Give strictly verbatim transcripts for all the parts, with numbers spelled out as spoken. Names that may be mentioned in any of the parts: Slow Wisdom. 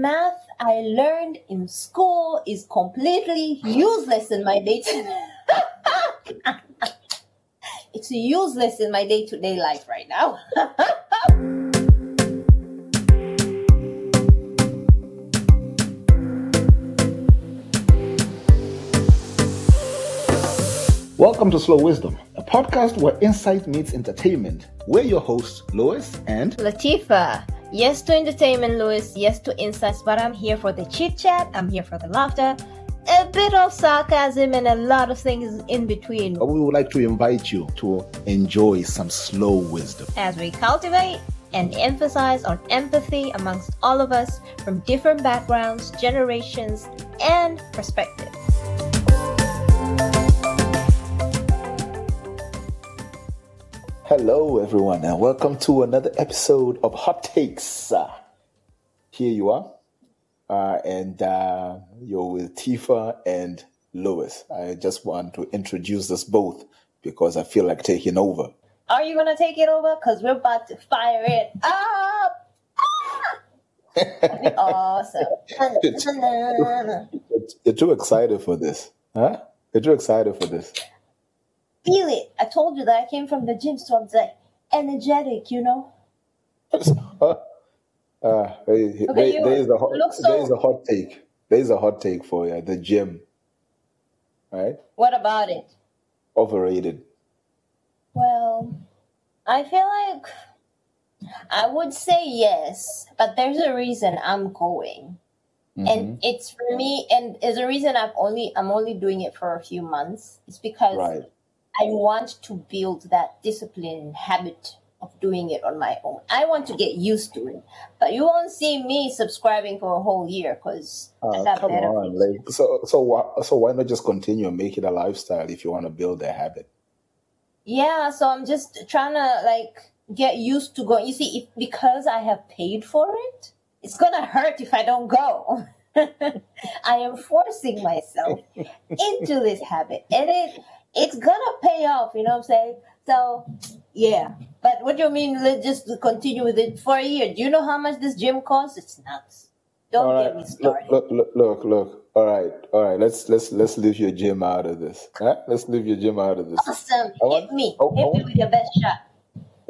math I learned in school is completely useless in my day to It's useless in my day-to-day life right now. Welcome to Slow Wisdom, a podcast where insight meets entertainment. We're your hosts, Lois and Latifa. Yes to entertainment, Lois. Yes to insights, but I'm here for the chit-chat. I'm here for the laughter, a bit of sarcasm, and a lot of things in between. We would like to invite you to enjoy some slow wisdom as we cultivate and emphasize on empathy amongst all of us from different backgrounds, generations, and perspectives. Hello, everyone, and welcome to another episode of Hot Takes. Uh, here you are. Uh, and uh, you're with Tifa and Lois. I just want to introduce us both because I feel like taking over. Are you going to take it over? Because we're about to fire it up. Ah! That'd be awesome. You're too excited for this. Huh? You're too excited for this. Feel it. I told you that I came from the gym, so I'm like energetic, you know? Huh? Uh, okay, there, there, is a hot, so... there is a hot take. There is a hot take for you. The gym. Right? What about it? Overrated. Well, I feel like I would say yes, but there's a reason I'm going. Mm-hmm. And it's for me, and there's a reason I've only, I'm only doing it for a few months. It's because right. I want to build that discipline and habit of doing it on my own. I want to get used to it, but you won't see me subscribing for a whole year because uh, come better on, like, so so wh- so why not just continue and make it a lifestyle if you want to build a habit? Yeah, so I'm just trying to like get used to going. You see, if, because I have paid for it, it's gonna hurt if I don't go. I am forcing myself into this habit, and it it's gonna pay off. You know what I'm saying? So, yeah. But what do you mean, let's just continue with it for a year? Do you know how much this gym costs? It's nuts. Don't right. get me started. Look, look, look, look. All right, all right. Let's let's let's leave your gym out of this. Huh? Let's leave your gym out of this. Awesome. I want, Hit me. Oh, Hit oh. me with your best shot.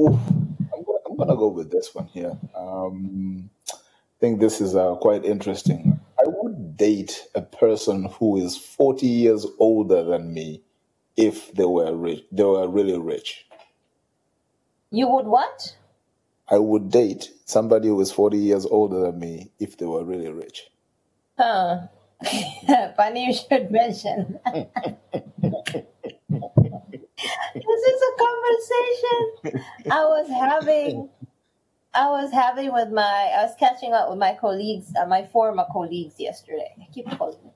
Oof. I'm gonna, I'm gonna go with this one here. Um, I think this is uh, quite interesting. I would date a person who is forty years older than me if they were rich. They were really rich. You would what? I would date somebody who is forty years older than me if they were really rich. Huh. Funny you should mention. This is a conversation I was having. I was having with my, I was catching up with my colleagues, uh, my former colleagues yesterday. I keep calling them.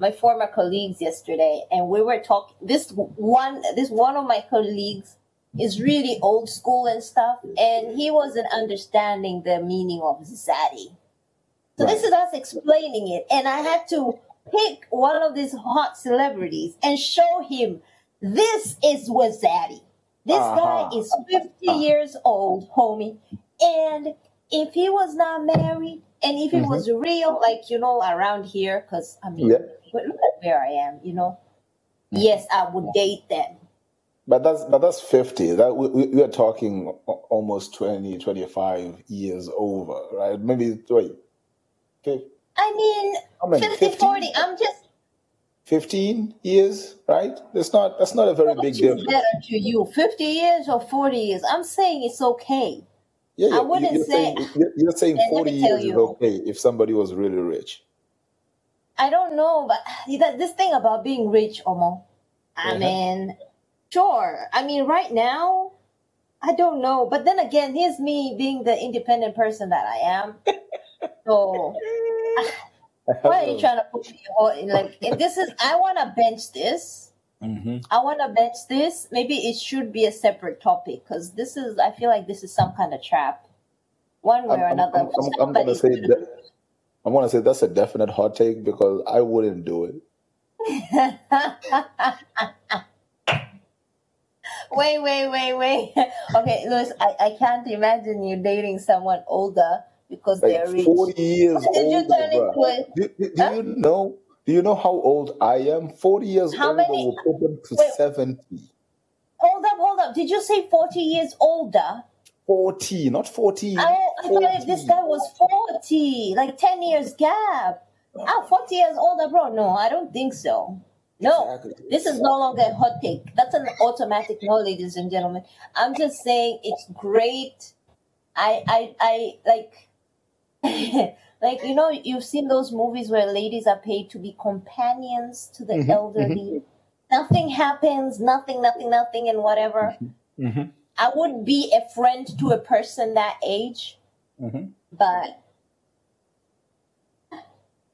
My former colleagues yesterday, and we were talking, this one, this one of my colleagues is really old school and stuff, and he wasn't understanding the meaning of zaddy. So right. This is us explaining it, and I had to pick one of these hot celebrities and show him, this is what zaddy. This uh-huh. guy is fifty uh-huh. years old, homie, and if he was not married, and if it mm-hmm. was real, like, you know, around here, because, I mean, yeah. look at where I am, you know. Mm-hmm. Yes, I would date them. But that's but that's fifty. That we, we are talking almost twenty, twenty-five years over, right? Maybe, wait. Okay. I mean, I mean fifty, fifteen? forty, I'm just... fifteen years, right? That's not, that's not a very big deal. What's better to you, fifty years or forty years? I'm saying it's okay. Yeah, yeah. I wouldn't you're say. Saying, you're, you're saying forty years you, is okay if somebody was really rich. I don't know, but this thing about being rich, Omo. I uh-huh. mean, sure. I mean, right now, I don't know. But then again, here's me being the independent person that I am. So, why are you trying to put me in? Like, if this is, I want to bench this. Mm-hmm. I want to bench this. Maybe it should be a separate topic because this is, I feel like this is some kind of trap. One way I'm, or another. I'm, I'm, I'm going to say that, I'm gonna say that's a definite hot take because I wouldn't do it. wait, wait, wait, wait. Okay, Louis, I, I can't imagine you dating someone older because like they're rich. forty years what old. Did you, do, do, do huh? you know? Do you know how old I am? forty years how older many? will put them to Wait, seventy. Hold up, hold up. Did you say forty years older? forty, not forty. I, I forty. Thought this guy was forty, like ten years gap. Ah, forty years older, bro. No, I don't think so. No, exactly. This is no longer a hot take. That's an automatic no, ladies and gentlemen. I'm just saying it's great. I, I, I like, like you know, you've seen those movies where ladies are paid to be companions to the mm-hmm, elderly. Mm-hmm. Nothing happens, nothing, nothing, nothing, and whatever. Mm-hmm. I would be a friend to a person that age, mm-hmm, but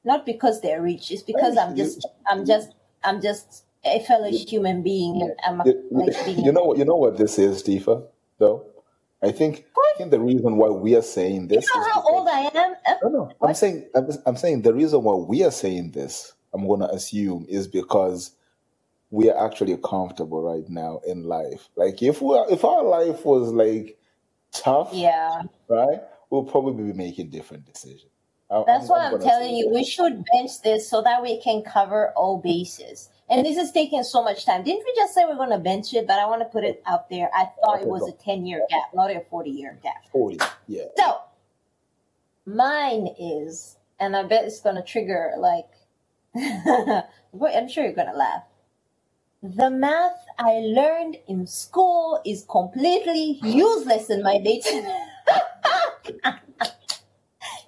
not because they're rich. It's because I'm just, I'm just, I'm just a fellow human being. And I'm a, like, being you know what? You know what this is, Tifa. Though, I think, I think the reason why we are saying this. You know is how because, old I am? No, no. What? I'm saying, I'm, I'm saying the reason why we are saying this, I'm gonna assume, is because we are actually comfortable right now in life. Like if we, are, if our life was like tough, yeah, right, we'll probably be making different decisions. I, That's I'm, why I'm, I'm telling you, that. we should bench this so that we can cover all bases. And this is taking so much time. Didn't we just say we're going to bench it? But I want to put it out there. I thought okay, it was go. a ten-year gap, not a forty-year gap. forty, yeah. So mine is, and I bet it's going to trigger like, I'm sure you're going to laugh. The math I learned in school is completely useless in my day to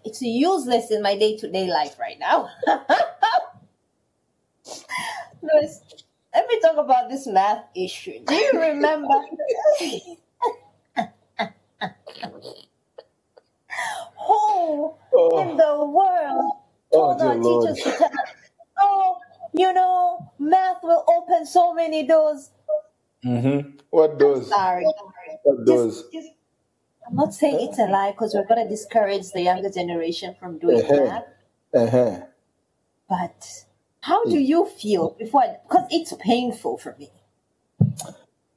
It's useless in my day-to-day life right now. Louis, let me talk about this math issue. Do you remember? Who oh. in the world told oh, our Lord. teachers to tell us, oh, you know, math will open so many doors. Mm-hmm. What doors? I'm sorry. What doors? Just, just, I'm not saying it's a lie because we're going to discourage the younger generation from doing uh-huh. that. Uh-huh. But how do you feel before? Because it's painful for me.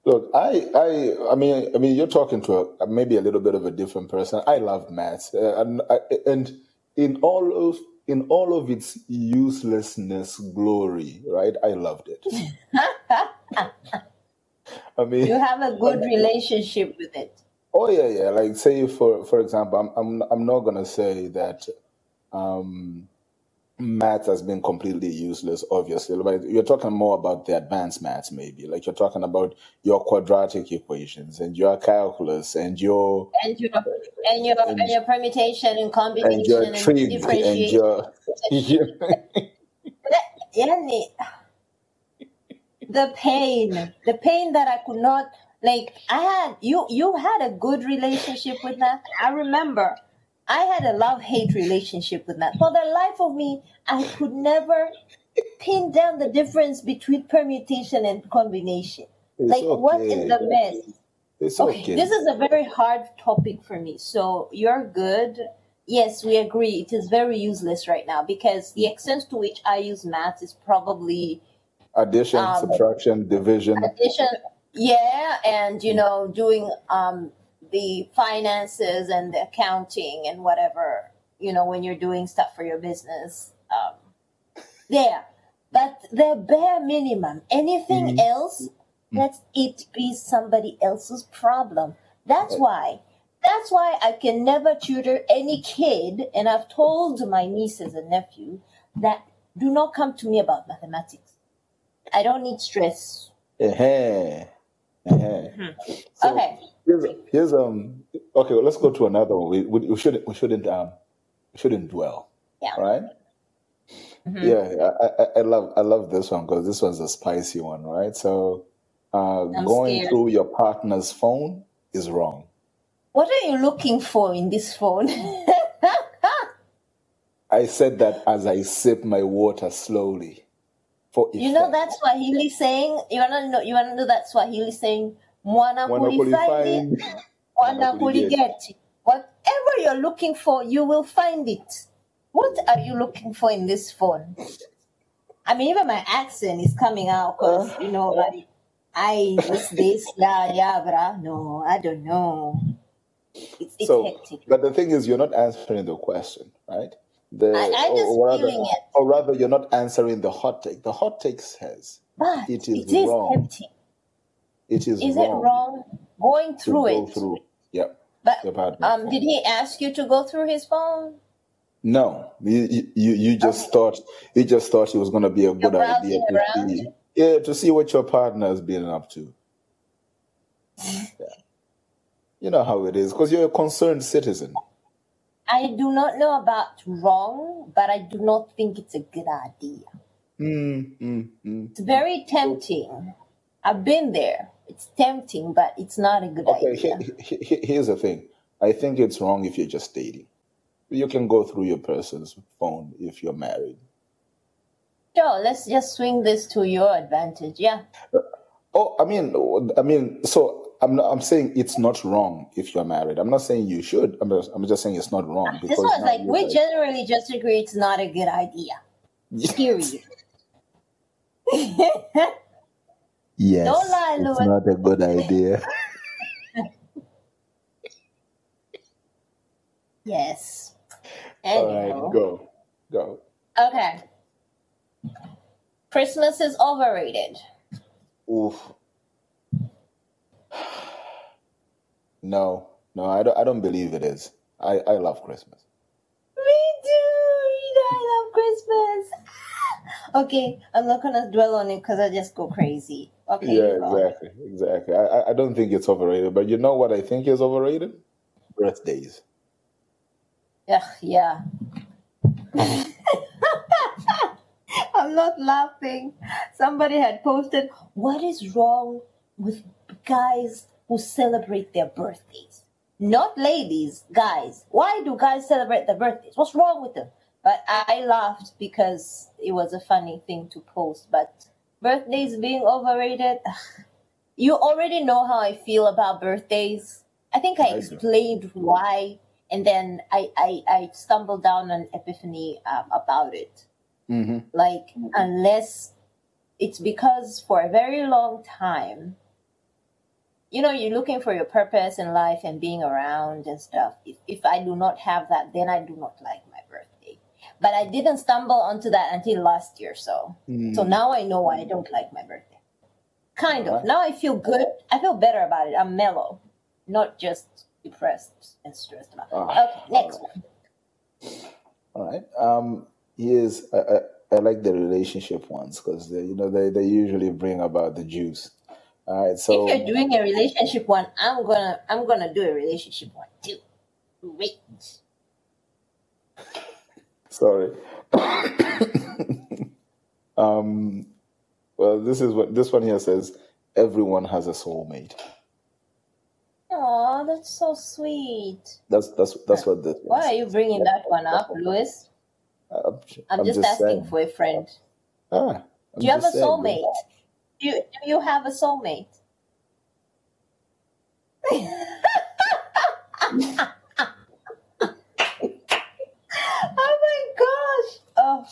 Look, I, I, I mean, I mean, you're talking to a, maybe a little bit of a different person. I love maths, uh, and, I, and in all of. in all of its uselessness glory, right? I loved it. I mean, you have a good I'm, relationship with it. Oh yeah, yeah. Like say for for example, I'm I'm I'm not gonna say that um, math has been completely useless, obviously. But you're talking more about the advanced maths, maybe. Like you're talking about your quadratic equations and your calculus and your and your and your, and, and your permutation and combination and your trig and your the pain, the pain that I could not like. I had you. You had a good relationship with math. I remember. I had a love-hate relationship with math. For the life of me, I could never pin down the difference between permutation and combination. It's like, okay. What is the mess? It's okay. okay. This is a very hard topic for me. So you're good. Yes, we agree. It is very useless right now because the extent to which I use math is probably addition, um, subtraction, division. Addition, yeah, and you know, doing um. the finances and the accounting and whatever, you know, when you're doing stuff for your business. Um, there. But the bare minimum. Anything mm-hmm. else, let it be somebody else's problem. That's why. That's why I can never tutor any kid, and I've told my nieces and nephew that do not come to me about mathematics. I don't need stress. Uh-huh. Uh-huh. So, okay. Here's, here's um okay. Well, let's go to another one. We, we, we shouldn't we shouldn't um we shouldn't dwell. Yeah. Right. Mm-hmm. Yeah. I, I I love I love this one because this one's a spicy one, right? So, uh, going scared. through your partner's phone is wrong. What are you looking for in this phone? I said that as I sip my water slowly. For you know that Swahili saying. You wanna know? You wanna know that Swahili saying. Mwana kulifaidi, mwana kuligeti. Whatever you're looking for, you will find it. What are you looking for in this phone? I mean, even my accent is coming out because, you know, like, I, this, this, la, yabra. No, I don't know. It's So, but the thing is, you're not answering the question, right? The, I, I'm just or, rather, feeling it. Or rather, you're not answering the hot take. The hot take says but it is, it is wrong. Tempting. It is, is wrong. Is it wrong going through to it? Go through. Yeah. But um, did he ask you to go through his phone? No, you you, you just okay. thought you just thought it was going to be a good idea to see, yeah, to see what your partner has been up to. Yeah. You know how it is, because you're a concerned citizen. I do not know about wrong, but I do not think it's a good idea. Mm, mm, mm. It's very tempting. I've been there. It's tempting, but it's not a good okay, idea. Okay, here, here, here's the thing. I think it's wrong if you're just dating. You can go through your person's phone if you're married. Sure, let's just swing this to your advantage, yeah. Oh, I mean, I mean, so... I'm not, I'm saying it's not wrong if you're married. I'm not saying you should. I'm just, I'm just saying it's not wrong. This was like, we like, generally just agree it's not a good idea. Yes. Period. Yes. Don't lie, Louis. It's not a good idea. Yes. Anyhow. All right, go. Go. Okay. Christmas is overrated. Oof. No, no, I don't, I don't believe it is. I, I love Christmas. Me too. You know, I love Christmas. Okay, I'm not going to dwell on it because I just go crazy. Okay. Yeah, exactly. Exactly. I, I don't think it's overrated, but you know what I think is overrated? Birthdays. Ugh, yeah. I'm not laughing. Somebody had posted, what is wrong with guys who celebrate their birthdays? Not ladies, guys. Why do guys celebrate their birthdays? What's wrong with them? But I laughed because it was a funny thing to post. But birthdays being overrated, you already know how I feel about birthdays. I think I explained why, and then I, I, I stumbled down an epiphany um, about it. Mm-hmm. Like, mm-hmm. unless it's because for a very long time, you know, you're looking for your purpose in life and being around and stuff. If, if I do not have that, then I do not like my birthday. But I didn't stumble onto that until last year, so. Mm. So now I know why I don't like my birthday. Kind of. Now I feel good. I feel better about it. I'm mellow, not just depressed and stressed about it. Oh, okay, next one. All right. Um, here's, I, I, I like the relationship ones because, you know, they, they usually bring about the juice. All right, so if you're doing a relationship one, I'm gonna I'm gonna do a relationship one too. Wait. Sorry. um well this is what this one here says, everyone has a soulmate. Aw, that's so sweet. That's that's that's what this why is. Are you bringing that one up, Louis? I'm, I'm, I'm just, just asking saying. For a friend. Ah, do you have a soulmate? That. Do you, do you have a soulmate? Oh my gosh! Oh,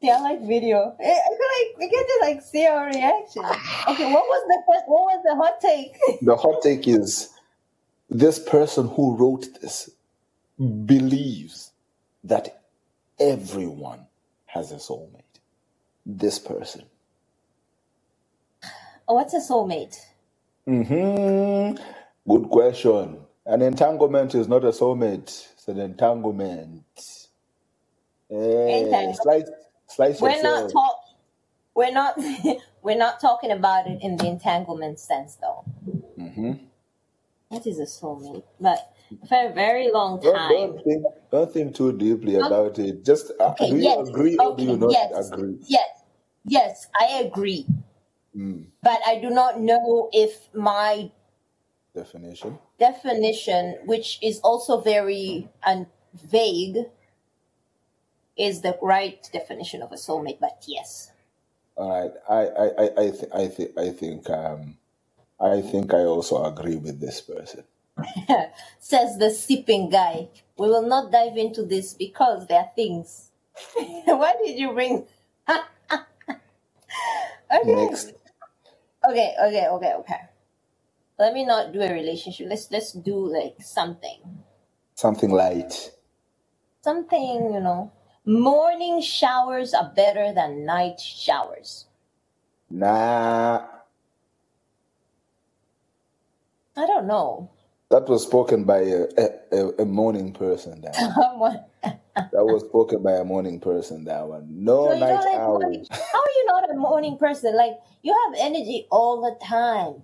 see, I like video. I, I like we get to like see our reaction. Okay, what was the what was the hot take? The hot take is this person who wrote this believes that everyone has a soulmate. This person. Oh, what's a soulmate? Mm-hmm. Good question. An entanglement is not a soulmate. It's an entanglement. Hey, entanglement. Slice, slice we're yourself. Not talking. We're not. We're not talking about it in the entanglement sense, though. Mm-hmm. That is a soulmate, but for a very long time. Don't, don't, think, don't think too deeply okay. about it. Just okay, do you yes. agree okay. or do you not yes. agree? Yes. Yes, I agree. Mm. But I do not know if my definition, definition, which is also very un- vague, is the right definition of a soulmate. But yes. All right. I I I I th- I, th- I think um, I think I also agree with this person. Says the sipping guy. We will not dive into this because there are things. Why did you bring? Okay. Next. Okay, okay, okay, okay. Let me not do a relationship. Let's let's do like something. Something light. Something, you know. Morning showers are better than night showers. Nah. I don't know. That was spoken by a, a, a morning person. That one. That was spoken by a morning person. That one. No so night like hours. Morning. How are you not a morning person? Like, you have energy all the time.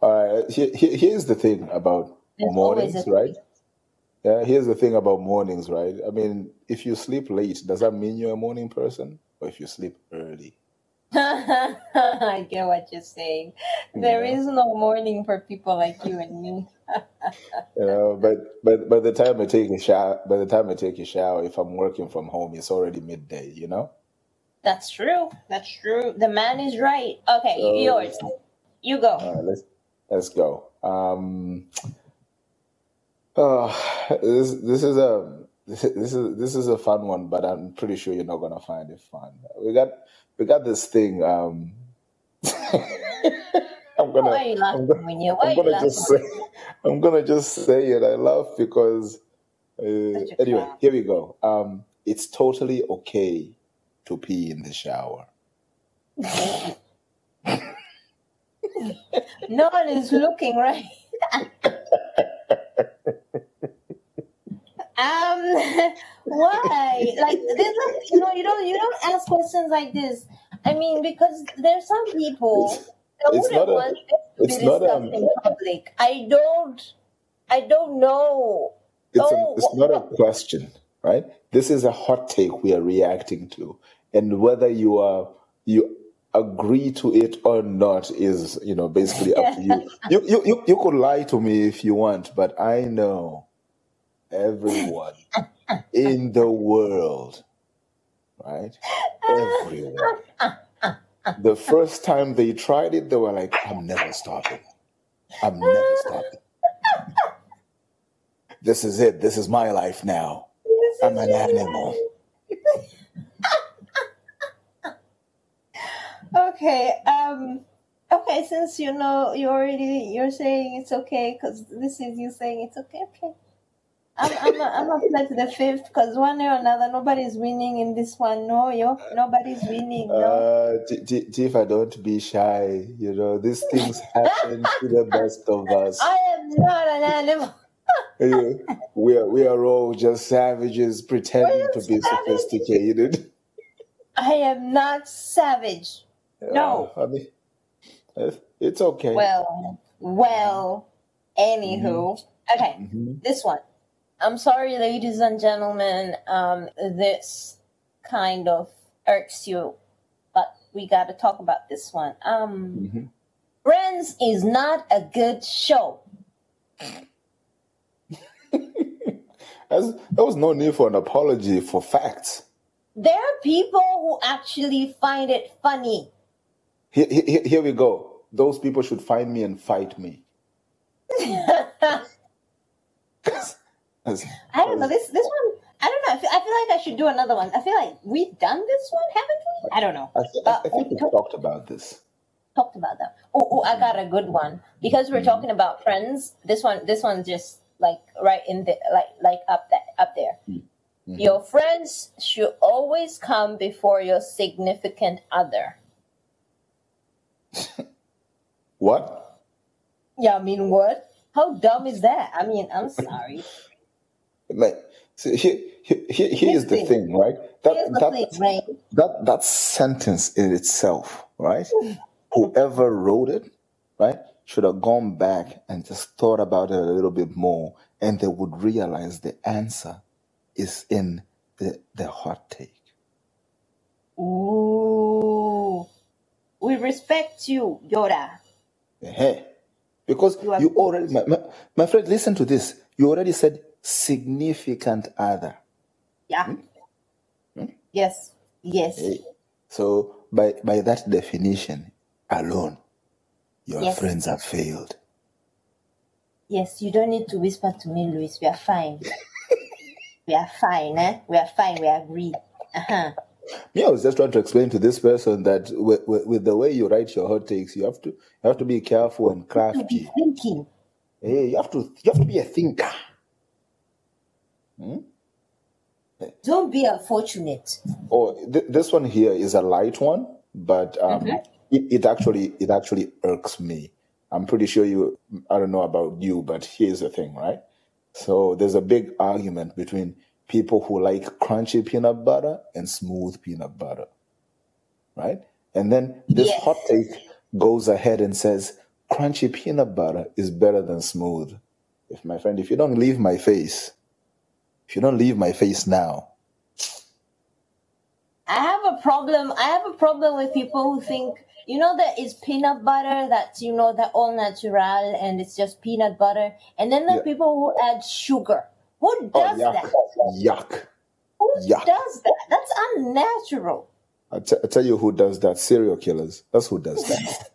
All right. Here, here, here's the thing about There's mornings, right? Yeah. Here's the thing about mornings, right? I mean, if you sleep late, does that mean you're a morning person, or if you sleep early? I get what you're saying. There yeah. is no morning for people like you and me. You know, but but by the time I take a shower, by the time I take a shower, if I'm working from home, it's already midday. You know. That's true. That's true. The man is right. Okay, so, yours. You go. All right, let's let's go. Um. Oh, this this is a. This is this is a fun one, but I'm pretty sure you're not gonna find it fun. We got we got this thing. Um, I'm gonna. Why are you laughing gonna, when you? Why I'm gonna you just say. I'm gonna just say it. I laugh because. Uh, anyway, crap. Here we go. Um, it's totally okay to pee in the shower. No one is looking, right? Um, why? Like, there's like, you know, you don't, you don't ask questions like this. I mean, because there's some people that it's wouldn't a, want to it's be discussed in public. I don't, I don't know. It's, oh, a, it's not a question, right? This is a hot take we are reacting to, and whether you are you agree to it or not is, you know, basically up to you. You, you, you, you could lie to me if you want, but I know. Everyone in the world, right? Everyone. The first time they tried it, they were like, I'm never stopping. I'm never stopping. This is it. This is my life now. I'm an animal. Okay. Um, okay, since you know, you already, you're saying it's okay, because this is you saying it's okay, okay. I'm I'm a, I'm up to the fifth because one way or another nobody's winning in this one. No, yo, nobody's winning. No. Uh, Tifa, G- G- don't be shy. You know these things happen to the best of us. I am not an animal. Yeah, we are we are all just savages pretending to be savage? Sophisticated. I am not savage. No, uh, I mean, it's okay. Well, well. Anywho, mm-hmm. Okay, mm-hmm. This one. I'm sorry, ladies and gentlemen, um, this kind of irks you, but we got to talk about this one. Um, mm-hmm. Friends is not a good show. There was no need for an apology for facts. There are people who actually find it funny. Here, here, here we go. Those people should find me and fight me. I don't know this this one. I don't know. I feel, I feel like I should do another one. I feel like we've done this one, haven't we? I don't know. I, th- I think we talked, talked about this. Talked about that. Oh, oh, I got a good one because we're mm-hmm. talking about friends. This one, this one's just like right in the like like up that up there. Mm-hmm. Your friends should always come before your significant other. What? Yeah, I mean, what? How dumb is that? I mean, I'm sorry. Like, see, here, here, here's the thing, right? That that, right? that that sentence in itself, right? Whoever wrote it, right, should have gone back and just thought about it a little bit more, and they would realize the answer is in the, the hot take. Ooh. We respect you, Yoda. Hey, because you, you already, my, my, my friend, listen to this. You already said significant other. Yeah. Hmm? Hmm? Yes. Yes. Hey. So by by that definition alone, your yes. friends have failed. Yes, you don't need to whisper to me, Luis. We are fine. We are fine, eh? We are fine. We agree. Uh-huh. Me, I was just trying to explain to this person that with, with, with the way you write your hot takes, you have to you have to be careful and crafty. You have to be thinking. Hey, you have to you have to be a thinker. Hmm? Don't be unfortunate. Oh, th- this one here is a light one, but um, mm-hmm. it, it actually it actually irks me. I'm pretty sure you, I don't know about you, but here's the thing, right? So there's a big argument between people who like crunchy peanut butter and smooth peanut butter, right? And then this yes. hot take goes ahead and says, crunchy peanut butter is better than smooth. If my friend, if you don't leave my face, if you don't leave my face now. I have a problem. I have a problem with people who think, you know, there is peanut butter that's, you know, they're all natural and it's just peanut butter. And then there yeah. are people who add sugar. Who does oh, yuck. that? Yuck. Who yuck. does that? That's unnatural. I, t- I tell you who does that. Serial killers. That's who does that.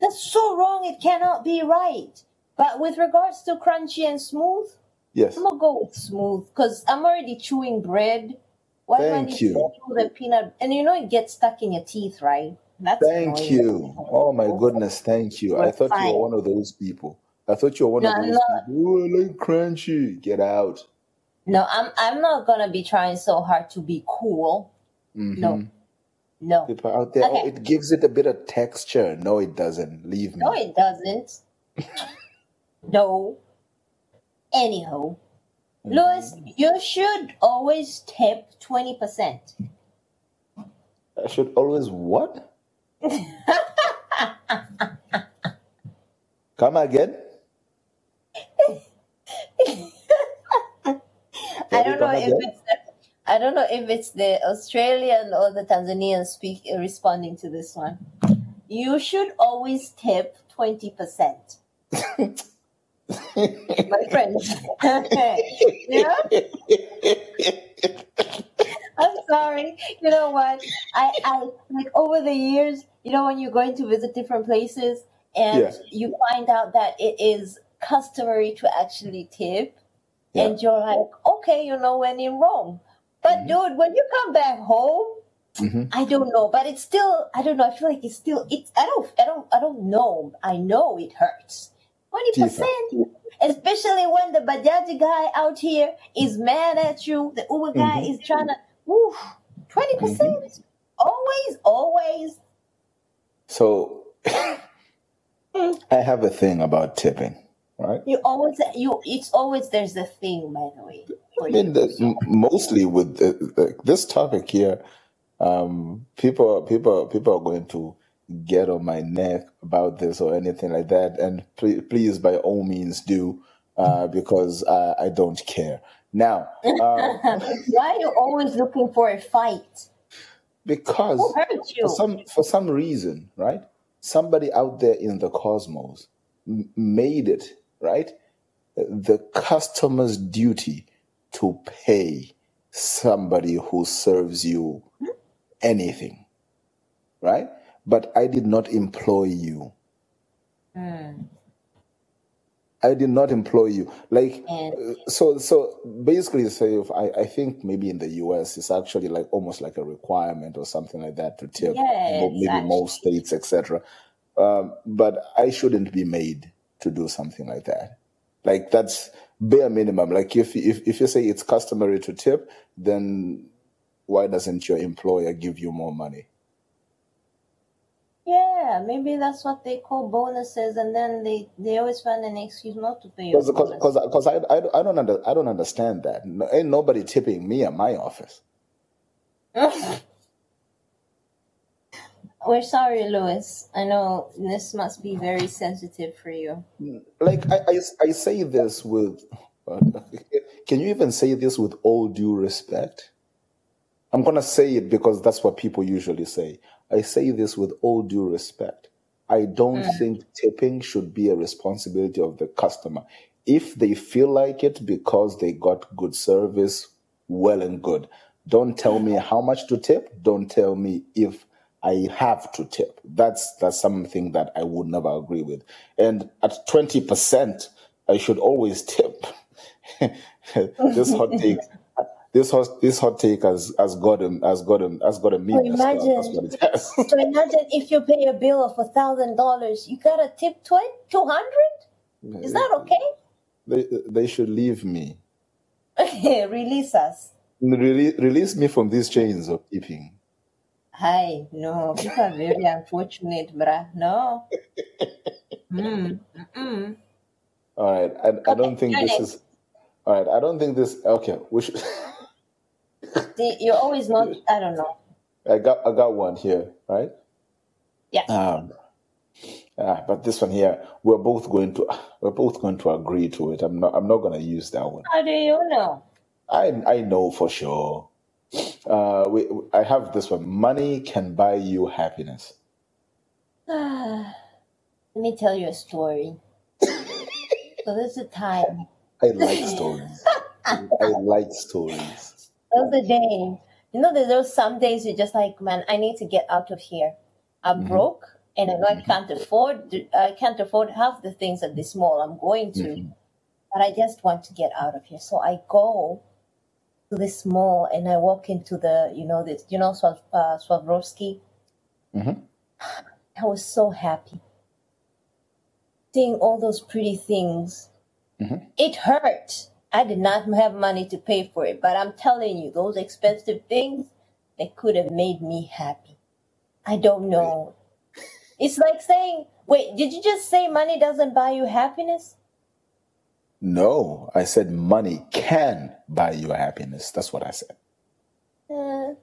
That's so wrong. It cannot be right. But with regards to crunchy and smooth, yes. I'm going to go with smooth because I'm already chewing bread. Why Thank you. Chew the peanut? And you know it gets stuck in your teeth, right? That's Thank annoying. you. Oh, my goodness. Thank you. We're I thought fine. you were one of those people. I thought you were one no, of those not. people. Oh, I like crunchy. Get out. No, I'm I'm not going to be trying so hard to be cool. Mm-hmm. No. No. People out there, okay. oh, it gives it a bit of texture. No, it doesn't. Leave me. No, it doesn't. No. Anyhow. Louis, you should always tip twenty percent. I should always what? Come again? I don't know if again? it's the, I don't know if it's the Australian or the Tanzanian speak responding to this one. You should always tip twenty percent. My friend. You know? I'm sorry. You know what? I, I like over the years, you know, when you're going to visit different places and yeah. you find out that it is customary to actually tip yeah. and you're like, okay, you know, when in Rome. But mm-hmm. dude, when you come back home, mm-hmm. I don't know. But it's still I don't know, I feel like it's still it's I don't I don't I don't know. I know it hurts. twenty percent, especially when the Bajaji guy out here is mad at you. The Uber guy mm-hmm. is trying to, oof, twenty percent, mm-hmm. always, always. So I have a thing about tipping, right? You always, you it's always, there's a thing, by the way. I mean, the, mostly with the, the, this topic here, um, people, people, people are going to get on my neck about this or anything like that, and pl- please by all means do uh because uh, I don't care now. Um, why are you always looking for a fight? Because Who hurt you? for some for some reason, right, somebody out there in the cosmos m- made it right the customer's duty to pay somebody who serves you anything, right? But I did not employ you. Mm. I did not employ you. Like, mm. so so basically, say, if I, I think maybe in the U S, it's actually like almost like a requirement or something like that to tip. Yes, maybe actually. Most states, et cetera. Um, but I shouldn't be made to do something like that. Like, that's bare minimum. Like, if if, if you say it's customary to tip, then why doesn't your employer give you more money? Yeah, maybe that's what they call bonuses, and then they, they always find an excuse not to pay. Because because I, I, I don't under, I don't understand that. No, ain't nobody tipping me at my office. We're sorry, Louis. I know this must be very sensitive for you. Like I, I, I say this with, can you even say this with all due respect? I'm gonna say it because that's what people usually say. I say this with all due respect. I don't mm. think tipping should be a responsibility of the customer. If they feel like it because they got good service, well and good. Don't tell me how much to tip. Don't tell me if I have to tip. That's that's something that I would never agree with. And at twenty percent, I should always tip. This hot take. This hot this hot take has, has gotten has gotten has gotten me. So imagine, so imagine if you pay a bill of a thousand dollars, you gotta tip two hundred. Is that okay? They they should leave me. Release us. Rele- release me from these chains of keeping. Hi, no, people are very unfortunate, bruh. No. Mm. All right, I, okay, I don't think this next. is. All right, I don't think this. Okay, we should. See, you're always not. I don't know. I got, I got one here, right? Yeah. Um. Ah, but this one here, we're both going to, we're both going to agree to it. I'm not, I'm not going to use that one. How do you know? I, I know for sure. Uh, we, I have this one. Money can buy you happiness. Ah, let me tell you a story. So there's a time. I like stories. I, I like stories. That was the day. You know, there's some days you're just like, man, I need to get out of here. I'm mm-hmm. broke, and I, I can't afford. I can't afford half the things at this mall I'm going to, mm-hmm. but I just want to get out of here. So I go to this mall and I walk into the, you know, this, you know, uh, Swarovski. Mm-hmm. I was so happy seeing all those pretty things. Mm-hmm. It hurt. I did not have money to pay for it, but I'm telling you, those expensive things, they could have made me happy. I don't know. It's like saying, wait, did you just say money doesn't buy you happiness? No, I said money can buy you happiness. That's what I said. Uh,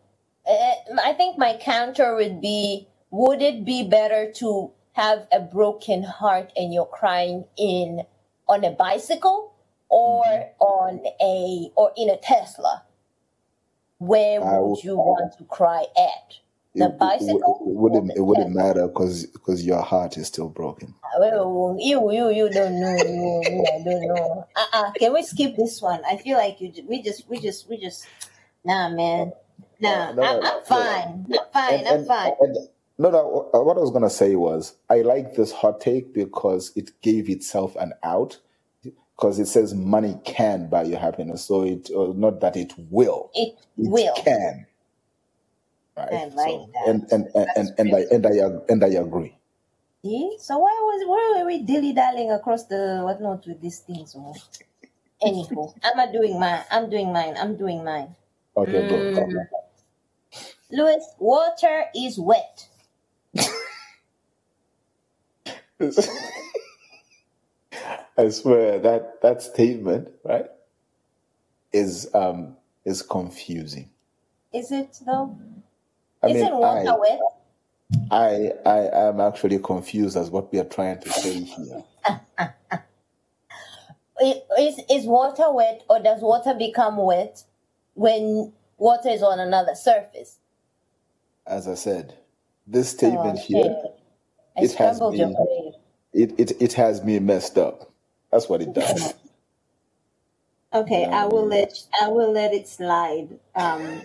I think my counter would be, would it be better to have a broken heart and you're crying in on a bicycle? Or mm-hmm. on a or in a Tesla, where I would you want to cry at? The it, bicycle? It, it wouldn't, it wouldn't matter because because your heart is still broken. Well, you you you don't know. You, you, I don't know. Uh uh-uh. Can we skip this one? I feel like you we just we just we just nah man nah. No, no, I'm, I'm fine. No. I'm fine. And, I'm and, fine. And, and, no, no. What I was gonna say was I like this hot take because it gave itself an out. Because it says money can buy you happiness, so it uh, not that it will. It, it will can. Right? I like so, that. And and and and, and, I, and I and I agree. See, so why was why were we dilly dallying across the whatnot with these things? Anywho, I'm not doing mine. I'm doing mine. I'm doing mine. Okay, mm. go. Okay. Louis, water is wet. I swear that that statement, right, is um is confusing. Is it though? I is mean, it water I, wet? I I am actually confused as what we are trying to say here. is is water wet, or does water become wet when water is on another surface? As I said, this statement oh, okay. here I it has been, it, it it has me messed up. That's what it does. Okay, um, I will let I will let it slide. Um,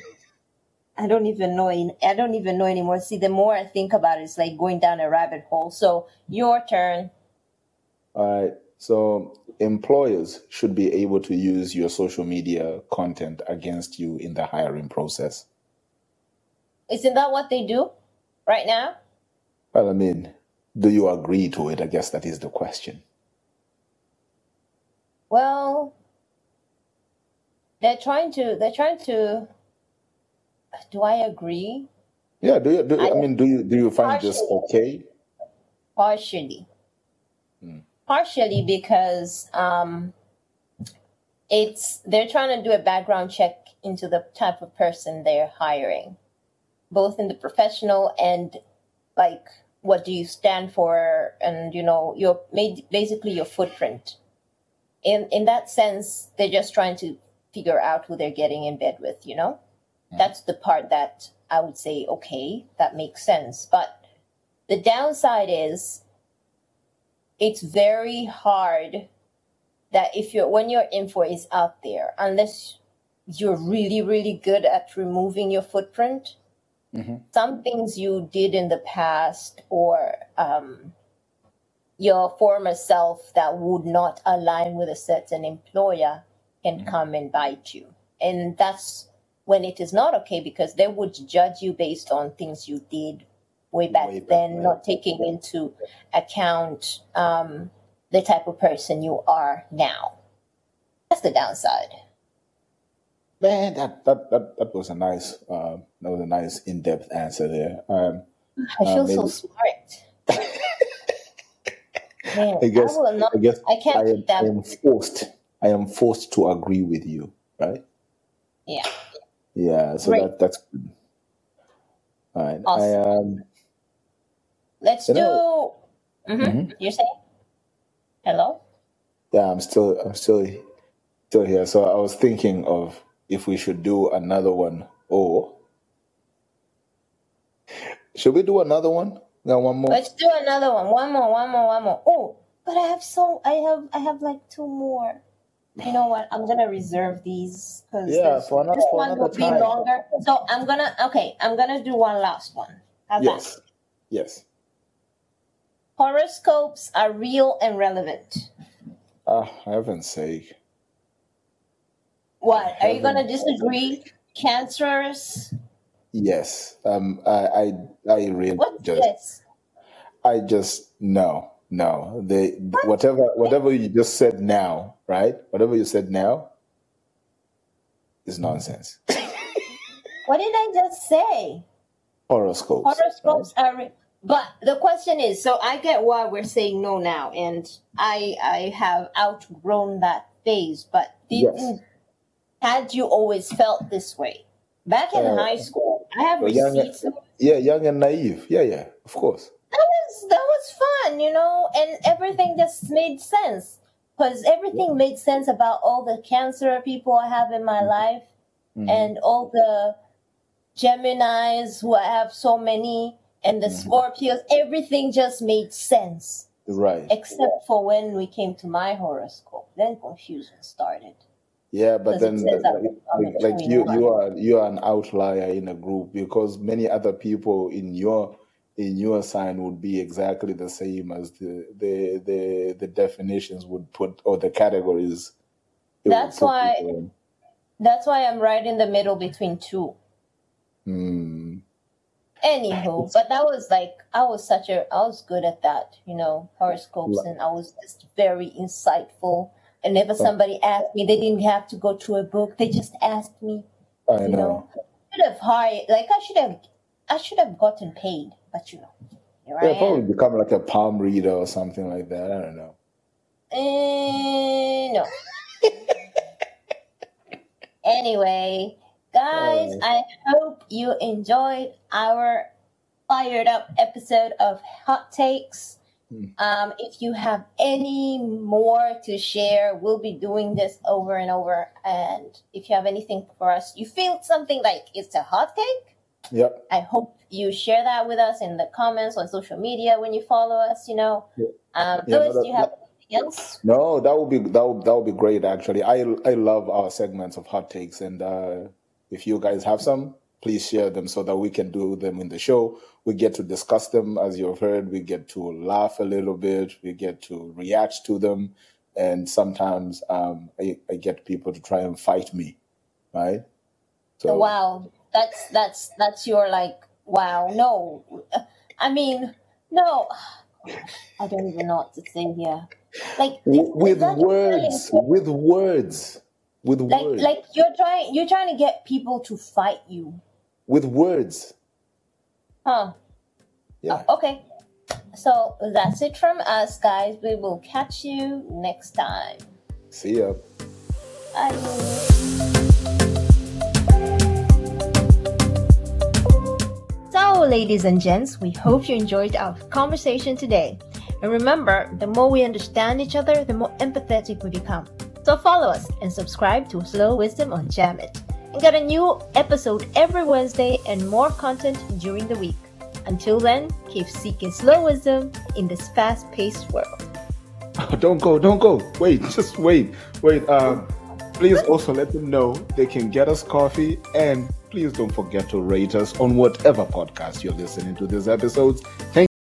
I don't even know. In, I don't even know anymore. See, the more I think about it, it's like going down a rabbit hole. So your turn. All right. So employers should be able to use your social media content against you in the hiring process. Isn't that what they do right now? Well, I mean, do you agree to it? I guess that is the question. Well, they're trying to, they're trying to, do I agree? Yeah, do you, do, I, I mean, do you, do you find partially, this okay? Partially. Hmm. Partially because um, it's, they're trying to do a background check into the type of person they're hiring, both in the professional and like, what do you stand for? And, you know, your, basically your footprint. In in that sense, they're just trying to figure out who they're getting in bed with, you know? Mm. That's the part that I would say, okay, that makes sense. But the downside is it's very hard that if you're when your info is out there, unless you're really, really good at removing your footprint, mm-hmm. some things you did in the past or um your former self that would not align with a certain employer can mm-hmm. come and bite you. And that's when it is not okay because they would judge you based on things you did way back, way back then, way. not taking yeah. into account um, the type of person you are now. That's the downside. Man, that that that, that was a nice uh, that was a nice in-depth answer there. Um, I feel uh, maybe... so smart. Man, I guess I, will not, I guess I can't I am, that. I am forced. I am forced to agree with you, right? Yeah. Yeah. So right. that that's good. All right. Awesome. I, um, Let's you know, do. Mm-hmm. Mm-hmm. You're saying hello? Yeah, I'm still. I'm still. Still here. So I was thinking of if we should do another one, or should we do another one? No, one more. Let's do another one. One more. One more. One more. Oh, but I have so I have I have like two more. You know what? I'm gonna reserve these because yeah, this, for another, this one for will time. Be longer. So I'm gonna okay. I'm gonna do one last one. How's yes. That? Yes. Horoscopes are real and relevant. Ah, uh, heaven's sake. What? Are you going to disagree, Cancerous? Yes. Um. I. I. I really. What's just, this? I just no, no. They what? whatever whatever you just said now, right? Whatever you said now is nonsense. What did I just say? Horoscopes. Horoscopes right? are. Re- but the question is, so I get why we're saying no now, and I I have outgrown that phase, but didn't. Yes. Had you always felt this way? Back in uh, high school, I have receipts. Yeah, young and naive. Yeah, yeah, of course. That was that was fun, you know, and everything just made sense because everything yeah. made sense about all the Cancer people I have in my life mm-hmm. and all the Geminis who I have so many and the mm-hmm. Scorpios. Everything just made sense, right? Except for when we came to my horoscope, then confusion started. Yeah, but then the, like, like you, you are you are an outlier in a group because many other people in your in your sign would be exactly the same as the the the, the definitions would put or the categories. That's why. That's why I'm right in the middle between two. Hmm. Anywho, but that was like I was such a I was good at that, you know, horoscopes, and I was just very insightful. And never somebody asked me, they didn't have to go to a book. They just asked me. I you know. know. I should have hired, like I should have, I should have gotten paid. But you know, here yeah, I probably am. Become like a palm reader or something like that. I don't know. Uh, no. Anyway, guys, oh. I hope you enjoyed our fired up episode of Hot Takes. Um, if you have any more to share, we'll be doing this over and over. And if you have anything for us, you feel something like it's a hot take. Yep. I hope you share that with us in the comments on social media when you follow us. You know, yeah. um, yeah, Louis, no, that, do you have that, anything else? No, that would be that would, that would be great. Actually, I I love our segments of hot takes, and uh, if you guys have some. Please share them so that we can do them in the show. We get to discuss them, as you've heard. We get to laugh a little bit. We get to react to them. And sometimes um, I, I get people to try and fight me, right? So wow, that's that's that's your like wow. No, I mean no. I don't even know what to say here. Like w- with words, with words, with like, words. Like you're trying, you're trying to get people to fight you. With words. Huh. Yeah. Oh, okay. So that's it from us, guys. We will catch you next time. See ya. Bye. So, ladies and gents, we hope you enjoyed our conversation today. And remember, the more we understand each other, the more empathetic we become. So follow us and subscribe to Slow Wisdom on Jamit. And get a new episode every Wednesday and more content during the week. Until then, keep seeking slow wisdom in this fast-paced world. Oh, don't go, don't go. Wait, just wait. Wait, um, please also let them know they can get us coffee. And please don't forget to rate us on whatever podcast you're listening to these episodes. Thank